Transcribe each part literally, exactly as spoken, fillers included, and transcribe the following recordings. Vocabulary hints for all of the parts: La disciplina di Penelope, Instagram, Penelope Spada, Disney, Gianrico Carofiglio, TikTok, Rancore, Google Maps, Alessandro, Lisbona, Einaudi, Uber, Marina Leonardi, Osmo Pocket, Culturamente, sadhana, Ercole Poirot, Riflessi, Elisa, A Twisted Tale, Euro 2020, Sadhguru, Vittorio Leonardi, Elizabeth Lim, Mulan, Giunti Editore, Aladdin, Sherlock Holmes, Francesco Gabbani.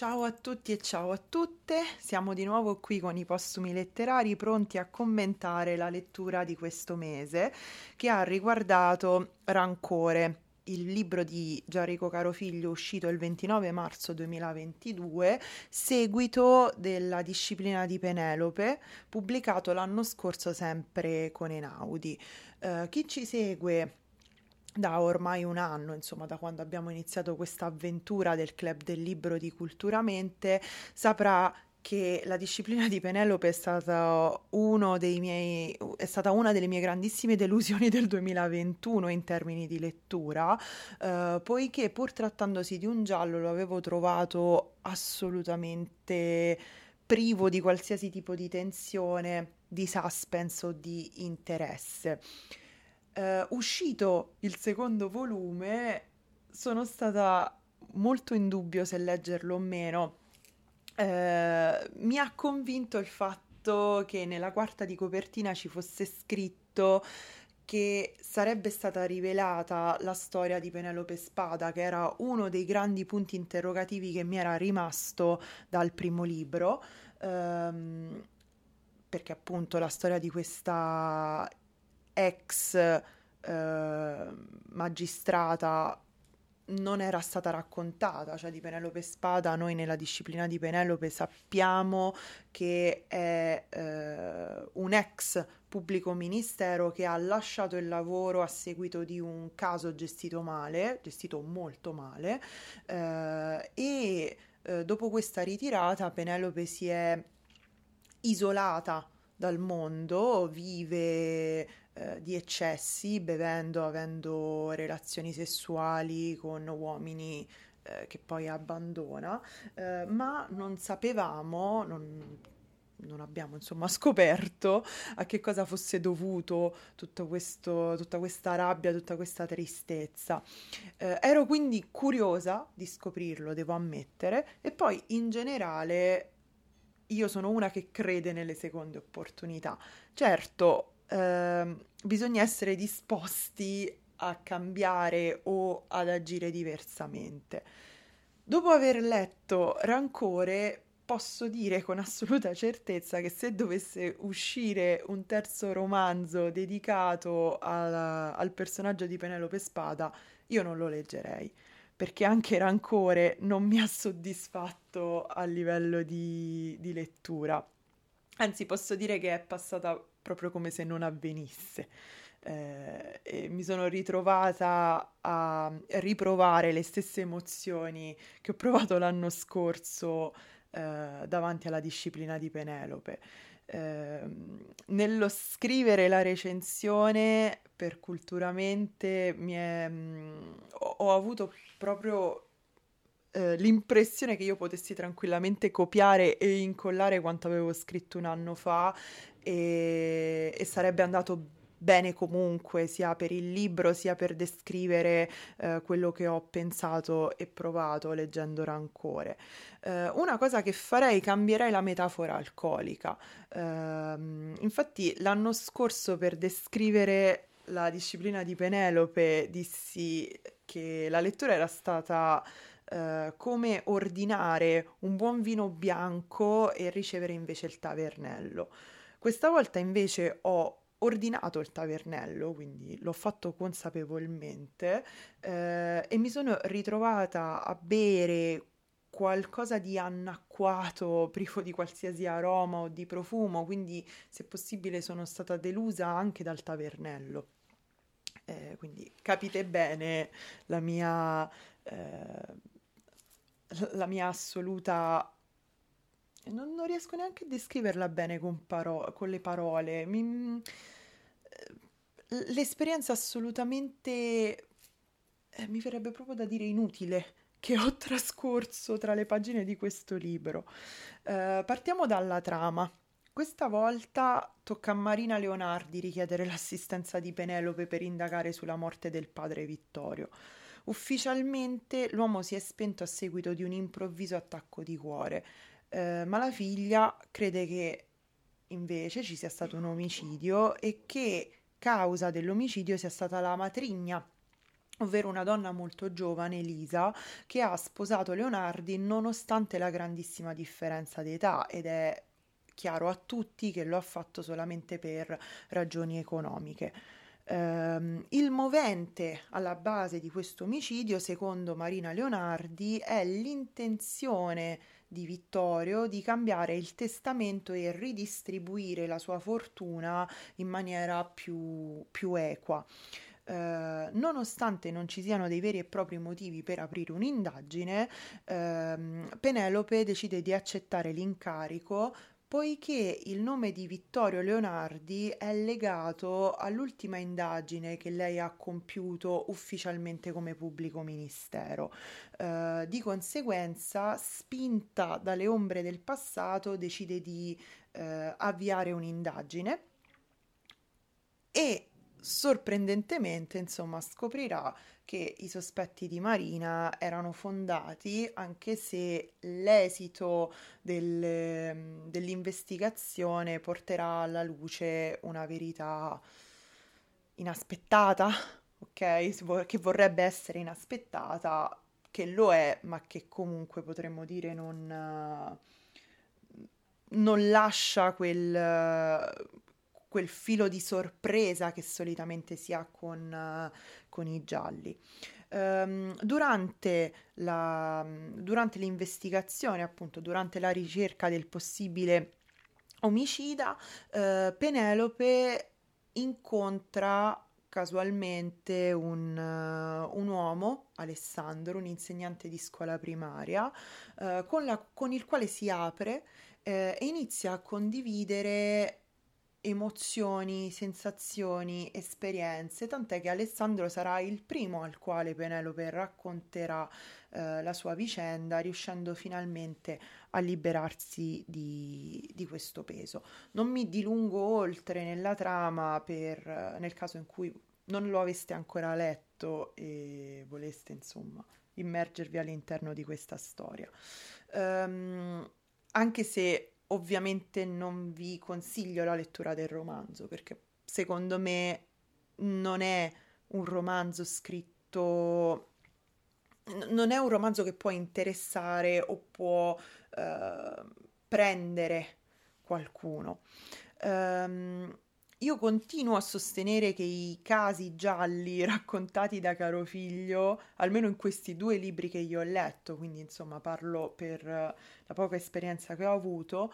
Ciao a tutti e ciao a tutte, siamo di nuovo qui con i postumi letterari pronti a commentare la lettura di questo mese che ha riguardato Rancore, il libro di Gianrico Carofiglio uscito il ventinove marzo duemilaventidue, seguito della disciplina di Penelope, pubblicato l'anno scorso sempre con Einaudi. Uh, chi ci segue da ormai un anno, insomma da quando abbiamo iniziato questa avventura del Club del Libro di Culturamente, saprà che la disciplina di Penelope è stata, uno dei miei, è stata una delle mie grandissime delusioni del duemilaventuno in termini di lettura, eh, poiché pur trattandosi di un giallo lo avevo trovato assolutamente privo di qualsiasi tipo di tensione, di suspense o di interesse. Uh, uscito il secondo volume sono stata molto in dubbio se leggerlo o meno. Uh, mi ha convinto il fatto che nella quarta di copertina ci fosse scritto che sarebbe stata rivelata la storia di Penelope Spada, che era uno dei grandi punti interrogativi che mi era rimasto dal primo libro, um, perché appunto la storia di questa ex eh, magistrata non era stata raccontata, cioè di Penelope Spada noi nella disciplina di Penelope sappiamo che è eh, un ex pubblico ministero che ha lasciato il lavoro a seguito di un caso gestito male, gestito molto male, eh, e eh, dopo questa ritirata Penelope si è isolata dal mondo, vive eh, di eccessi, bevendo, avendo relazioni sessuali con uomini eh, che poi abbandona, eh, ma non sapevamo, non, non abbiamo insomma scoperto a che cosa fosse dovuto tutto questo, tutta questa rabbia, tutta questa tristezza. Eh, ero quindi curiosa di scoprirlo, devo ammettere, e poi in generale io sono una che crede nelle seconde opportunità. Certo, eh, bisogna essere disposti a cambiare o ad agire diversamente. Dopo aver letto Rancore, posso dire con assoluta certezza che se dovesse uscire un terzo romanzo dedicato al, al personaggio di Penelope Spada, io non lo leggerei, perché anche Rancore non mi ha soddisfatto a livello di, di lettura. Anzi, posso dire che è passata proprio come se non avvenisse. Eh, e mi sono ritrovata a riprovare le stesse emozioni che ho provato l'anno scorso eh, davanti alla disciplina di Penelope. Eh, nello scrivere la recensione per Culturamente mi è, ho, ho avuto proprio eh, l'impressione che io potessi tranquillamente copiare e incollare quanto avevo scritto un anno fa e, e sarebbe andato bene comunque, sia per il libro sia per descrivere eh, quello che ho pensato e provato leggendo Rancore. Eh, una cosa che farei, cambierei la metafora alcolica. Eh, infatti l'anno scorso per descrivere la disciplina di Penelope dissi che la lettura era stata eh, come ordinare un buon vino bianco e ricevere invece il tavernello. Questa volta invece ho ordinato il tavernello, quindi l'ho fatto consapevolmente eh, e mi sono ritrovata a bere qualcosa di annacquato, privo di qualsiasi aroma o di profumo, quindi se possibile sono stata delusa anche dal tavernello. Eh, quindi capite bene la mia, eh, la mia assoluta... Non, non riesco neanche a descriverla bene con, paro- con le parole. Mi... L'esperienza assolutamente, eh, mi verrebbe proprio da dire inutile, che ho trascorso tra le pagine di questo libro. Eh, partiamo dalla trama. Questa volta tocca a Marina Leonardi richiedere l'assistenza di Penelope per indagare sulla morte del padre Vittorio. Ufficialmente l'uomo si è spento a seguito di un improvviso attacco di cuore, eh, ma la figlia crede che invece ci sia stato un omicidio e che causa dell'omicidio sia stata la matrigna ovvero una donna molto giovane, Elisa, che ha sposato Leonardi nonostante la grandissima differenza d'età, ed è chiaro a tutti che lo ha fatto solamente per ragioni economiche. Um, il movente alla base di questo omicidio, secondo Marina Leonardi, è l'intenzione di Vittorio di cambiare il testamento e ridistribuire la sua fortuna in maniera più, più equa. Uh, nonostante non ci siano dei veri e propri motivi per aprire un'indagine, uh, Penelope decide di accettare l'incarico, poiché il nome di Vittorio Leonardi è legato all'ultima indagine che lei ha compiuto ufficialmente come pubblico ministero. Eh, di conseguenza, spinta dalle ombre del passato, decide di eh, avviare un'indagine e sorprendentemente, insomma, scoprirà che i sospetti di Marina erano fondati, anche se l'esito del, dell'investigazione porterà alla luce una verità inaspettata, ok? Che vorrebbe essere inaspettata, che lo è, ma che comunque potremmo dire non, non lascia quel... quel filo di sorpresa che solitamente si ha con, con i gialli. Um, durante, la, durante l'investigazione, appunto, durante la ricerca del possibile omicida, uh, Penelope incontra casualmente un, uh, un uomo, Alessandro, un insegnante di scuola primaria, uh, con, la, con il quale si apre uh, e inizia a condividere emozioni, sensazioni, esperienze, tant'è che Alessandro sarà il primo al quale Penelope racconterà eh, la sua vicenda, riuscendo finalmente a liberarsi di, di questo peso. Non mi dilungo oltre nella trama per, nel caso in cui non lo aveste ancora letto e voleste, insomma, immergervi all'interno di questa storia. Um, anche se ovviamente non vi consiglio la lettura del romanzo, perché secondo me non è un romanzo scritto, non è un romanzo che può interessare o può eh, prendere qualcuno. Um, Io continuo a sostenere che i casi gialli raccontati da Carofiglio, almeno in questi due libri che io ho letto, quindi insomma parlo per la poca esperienza che ho avuto,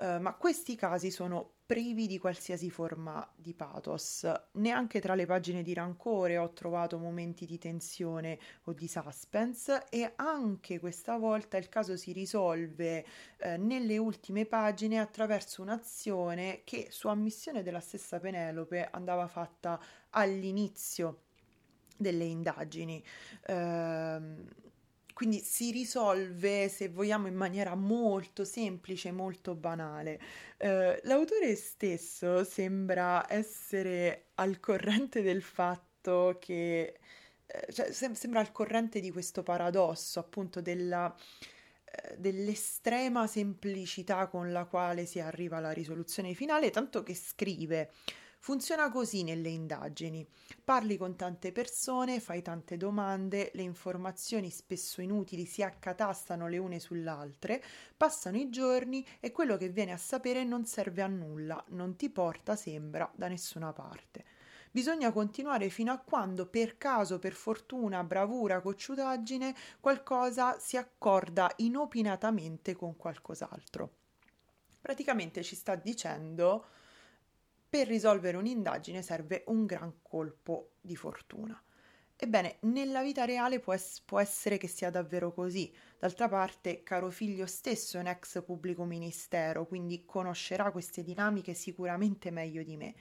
eh, ma questi casi sono privi di qualsiasi forma di pathos. Neanche tra le pagine di Rancore ho trovato momenti di tensione o di suspense, e anche questa volta il caso si risolve eh, nelle ultime pagine attraverso un'azione che, su ammissione della stessa Penelope, andava fatta all'inizio delle indagini. Ehm, Quindi si risolve, se vogliamo, in maniera molto semplice, molto banale. Eh, l'autore stesso sembra essere al corrente del fatto che... Eh, cioè, sem- sembra al corrente di questo paradosso, appunto, della, eh, dell'estrema semplicità con la quale si arriva alla risoluzione finale, tanto che scrive: funziona così nelle indagini. Parli con tante persone, fai tante domande, le informazioni spesso inutili si accatastano le une sull'altre, passano i giorni e quello che vieni a sapere non serve a nulla, non ti porta, sembra, da nessuna parte. Bisogna continuare fino a quando, per caso, per fortuna, bravura, cocciutaggine, qualcosa si accorda inopinatamente con qualcos'altro. Praticamente ci sta dicendo: per risolvere un'indagine serve un gran colpo di fortuna. Ebbene, nella vita reale può, es- può essere che sia davvero così. D'altra parte, Carofiglio stesso è un ex pubblico ministero, quindi conoscerà queste dinamiche sicuramente meglio di me.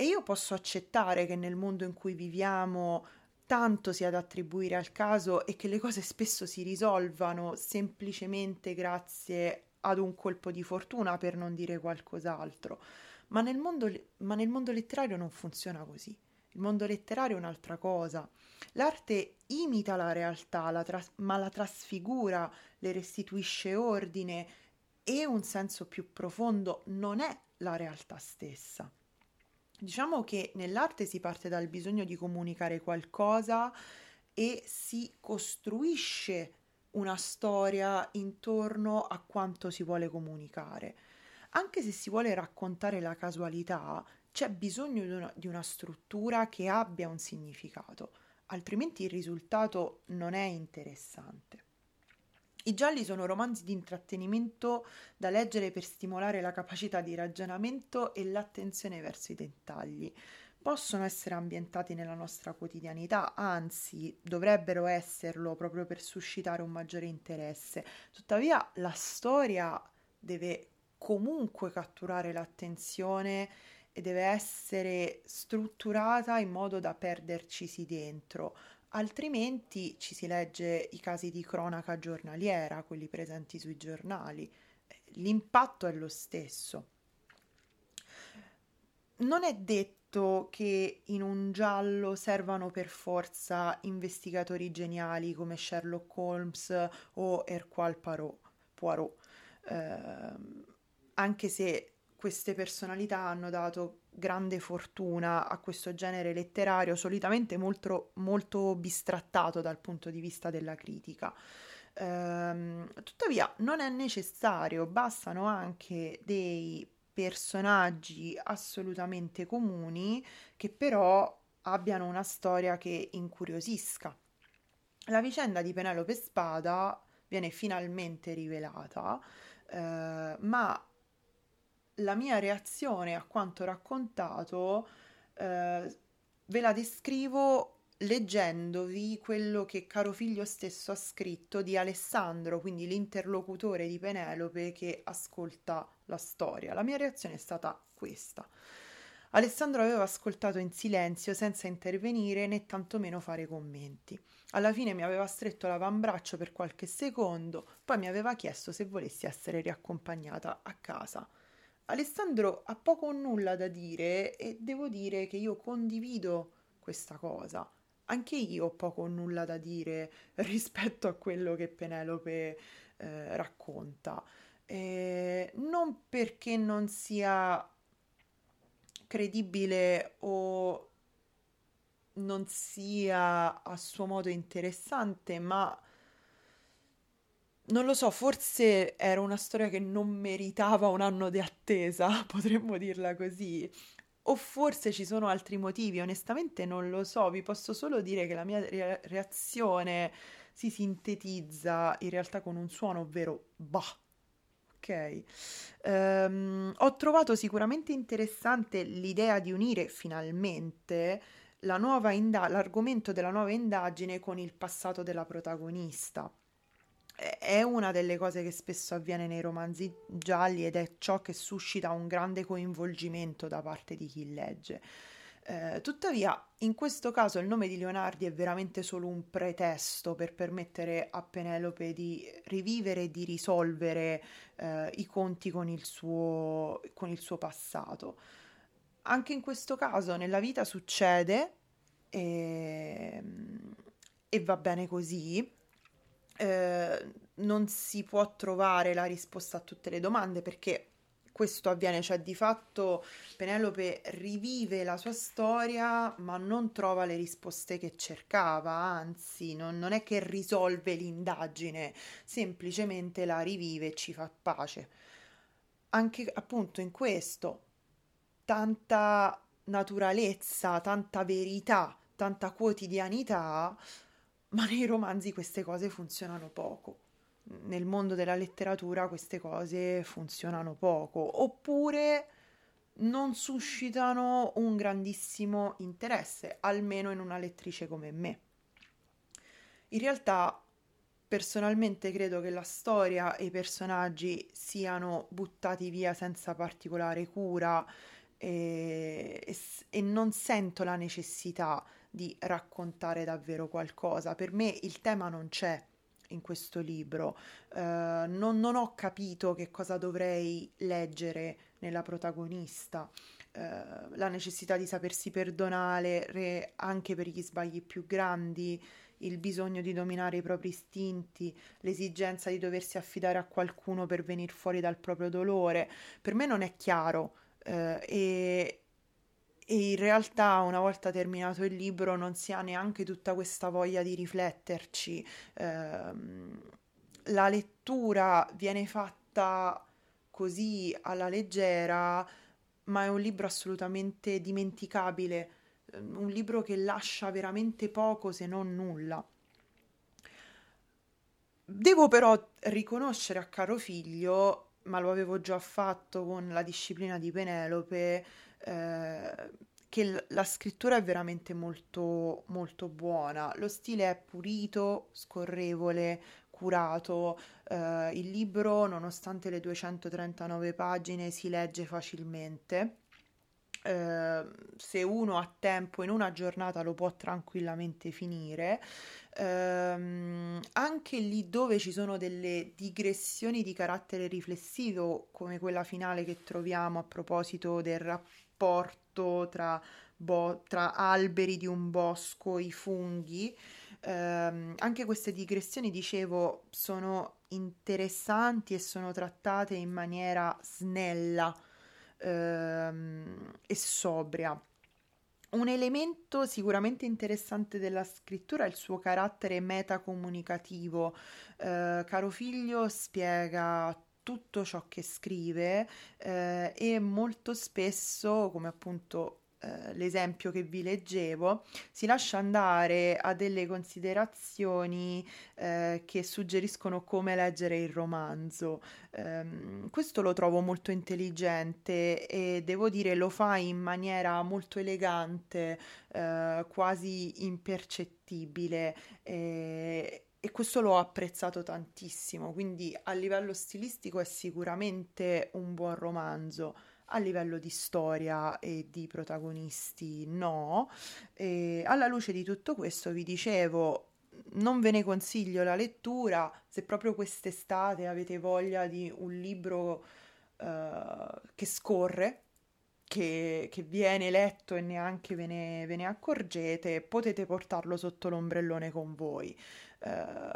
E io posso accettare che nel mondo in cui viviamo tanto sia da attribuire al caso e che le cose spesso si risolvano semplicemente grazie ad un colpo di fortuna, per non dire qualcos'altro. Ma nel, mondo, ma nel mondo letterario non funziona così. Il mondo letterario è un'altra cosa. L'arte imita la realtà, la tras- ma la trasfigura, le restituisce ordine e un senso più profondo, non è la realtà stessa. Diciamo che nell'arte si parte dal bisogno di comunicare qualcosa e si costruisce una storia intorno a quanto si vuole comunicare. Anche se si vuole raccontare la casualità, c'è bisogno di una, di una struttura che abbia un significato, altrimenti il risultato non è interessante. I gialli sono romanzi di intrattenimento da leggere per stimolare la capacità di ragionamento e l'attenzione verso i dettagli. Possono essere ambientati nella nostra quotidianità, anzi dovrebbero esserlo proprio per suscitare un maggiore interesse. Tuttavia la storia deve comunque catturare l'attenzione e deve essere strutturata in modo da perdercisi dentro. Altrimenti ci si legge i casi di cronaca giornaliera, quelli presenti sui giornali. L'impatto è lo stesso. Non è detto che in un giallo servano per forza investigatori geniali come Sherlock Holmes o Ercole Poirot, eh, anche se queste personalità hanno dato grande fortuna a questo genere letterario, solitamente molto, molto bistrattato dal punto di vista della critica. Ehm, tuttavia non è necessario, bastano anche dei personaggi assolutamente comuni che però abbiano una storia che incuriosisca. La vicenda di Penelope Spada viene finalmente rivelata, eh, ma la mia reazione a quanto raccontato eh, ve la descrivo leggendovi quello che Carofiglio stesso ha scritto di Alessandro, quindi l'interlocutore di Penelope che ascolta la storia. La mia reazione è stata questa. Alessandro aveva ascoltato in silenzio, senza intervenire né tantomeno fare commenti. Alla fine mi aveva stretto l'avambraccio per qualche secondo, poi mi aveva chiesto se volessi essere riaccompagnata a casa. Alessandro ha poco o nulla da dire e devo dire che io condivido questa cosa. Anche io ho poco o nulla da dire rispetto a quello che Penelope eh, racconta. Eh, non perché non sia credibile o non sia a suo modo interessante, ma non lo so, forse era una storia che non meritava un anno di attesa, potremmo dirla così. O forse ci sono altri motivi, onestamente non lo so. Vi posso solo dire che la mia re- reazione si sintetizza in realtà con un suono, ovvero bah. Ok. Um, ho trovato sicuramente interessante l'idea di unire finalmente la nuova inda- l'argomento della nuova indagine con il passato della protagonista. È una delle cose che spesso avviene nei romanzi gialli ed è ciò che suscita un grande coinvolgimento da parte di chi legge. Eh, tuttavia, in questo caso il nome di Leonardi è veramente solo un pretesto per permettere a Penelope di rivivere e di risolvere eh, i conti con il suo, con il suo passato. Anche in questo caso nella vita succede e, e va bene così. Eh, non si può trovare la risposta a tutte le domande perché questo avviene, cioè di fatto Penelope rivive la sua storia ma non trova le risposte che cercava, anzi non, non è che risolve l'indagine, semplicemente la rivive e ci fa pace. Anche appunto in questo tanta naturalezza, tanta verità, tanta quotidianità. Ma nei romanzi queste cose funzionano poco, nel mondo della letteratura queste cose funzionano poco, oppure non suscitano un grandissimo interesse, almeno in una lettrice come me. In realtà, personalmente credo che la storia e i personaggi siano buttati via senza particolare cura e, e, e non sento la necessità di raccontare davvero qualcosa. Per me il tema non c'è in questo libro, uh, non, non ho capito che cosa dovrei leggere nella protagonista, uh, la necessità di sapersi perdonare anche per gli sbagli più grandi, il bisogno di dominare i propri istinti, l'esigenza di doversi affidare a qualcuno per venir fuori dal proprio dolore. Per me non è chiaro uh, e e in realtà una volta terminato il libro non si ha neanche tutta questa voglia di rifletterci. Eh, la lettura viene fatta così alla leggera, ma è un libro assolutamente dimenticabile, un libro che lascia veramente poco se non nulla. Devo però riconoscere a Carofiglio, ma lo avevo già fatto con La disciplina di Penelope, eh, che la scrittura è veramente molto, molto buona. Lo stile è pulito, scorrevole, curato. Eh, il libro, nonostante le duecentotrentanove pagine, si legge facilmente. Eh, se uno ha tempo, in una giornata lo può tranquillamente finire. Um, anche lì dove ci sono delle digressioni di carattere riflessivo, come quella finale che troviamo a proposito del rapporto tra, bo- tra alberi di un bosco, i funghi, um, anche queste digressioni, dicevo, sono interessanti e sono trattate in maniera snella um, e sobria. Un elemento sicuramente interessante della scrittura è il suo carattere metacomunicativo. Eh, Carofiglio spiega tutto ciò che scrive eh, e molto spesso, come appunto eh, l'esempio che vi leggevo, si lascia andare a delle considerazioni eh, che suggeriscono come leggere il romanzo. Um, questo lo trovo molto intelligente e devo dire lo fa in maniera molto elegante, uh, quasi impercettibile, e, e questo l'ho apprezzato tantissimo. Quindi a livello stilistico è sicuramente un buon romanzo, a livello di storia e di protagonisti no. E alla luce di tutto questo, vi dicevo, non ve ne consiglio la lettura. Se proprio quest'estate avete voglia di un libro uh, che scorre, che, che viene letto e neanche ve ne, ve ne accorgete, potete portarlo sotto l'ombrellone con voi. Uh,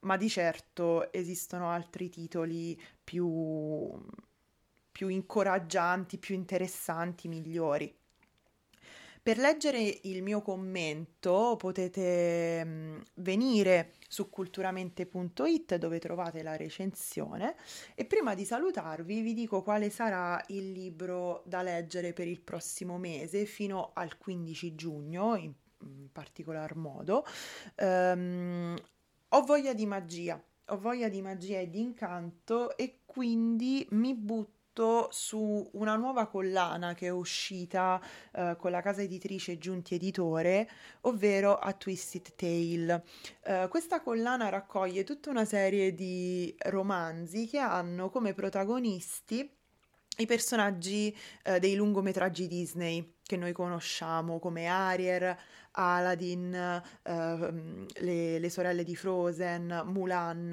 ma di certo esistono altri titoli più, più incoraggianti, più interessanti, migliori. Per leggere il mio commento potete venire su culturamente punto it, dove trovate la recensione, e prima di salutarvi vi dico quale sarà il libro da leggere per il prossimo mese fino al quindici giugno in particolar modo. Um, ho voglia di magia, ho voglia di magia e di incanto, e quindi mi butto su una nuova collana che è uscita eh, con la casa editrice Giunti Editore, ovvero A Twisted Tale. Eh, questa collana raccoglie tutta una serie di romanzi che hanno come protagonisti i personaggi eh, dei lungometraggi Disney che noi conosciamo, come Ariel, Aladdin, eh, le, le sorelle di Frozen, Mulan,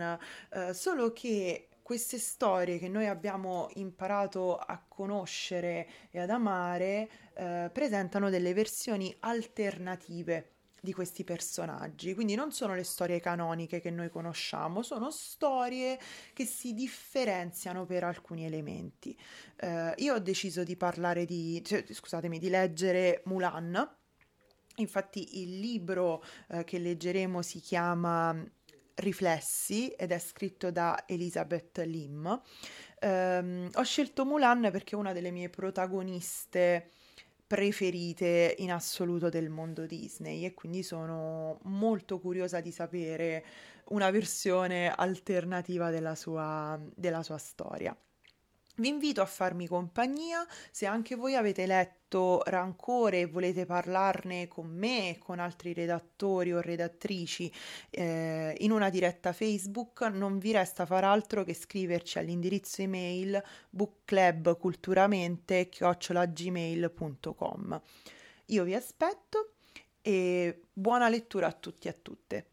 eh, solo che queste storie che noi abbiamo imparato a conoscere e ad amare eh, presentano delle versioni alternative di questi personaggi, quindi non sono le storie canoniche che noi conosciamo, sono storie che si differenziano per alcuni elementi. Eh, io ho deciso di parlare di, cioè, scusatemi, di leggere Mulan. Infatti il libro eh, che leggeremo si chiama Riflessi ed è scritto da Elizabeth Lim. Um, ho scelto Mulan perché è una delle mie protagoniste preferite in assoluto del mondo Disney, e quindi sono molto curiosa di sapere una versione alternativa della sua, della sua storia. Vi invito a farmi compagnia. Se anche voi avete letto Rancore e volete parlarne con me e con altri redattori o redattrici eh, in una diretta Facebook, non vi resta far altro che scriverci all'indirizzo email bookclubculturamente chiocciola gmail punto com. Io vi aspetto e buona lettura a tutti e a tutte.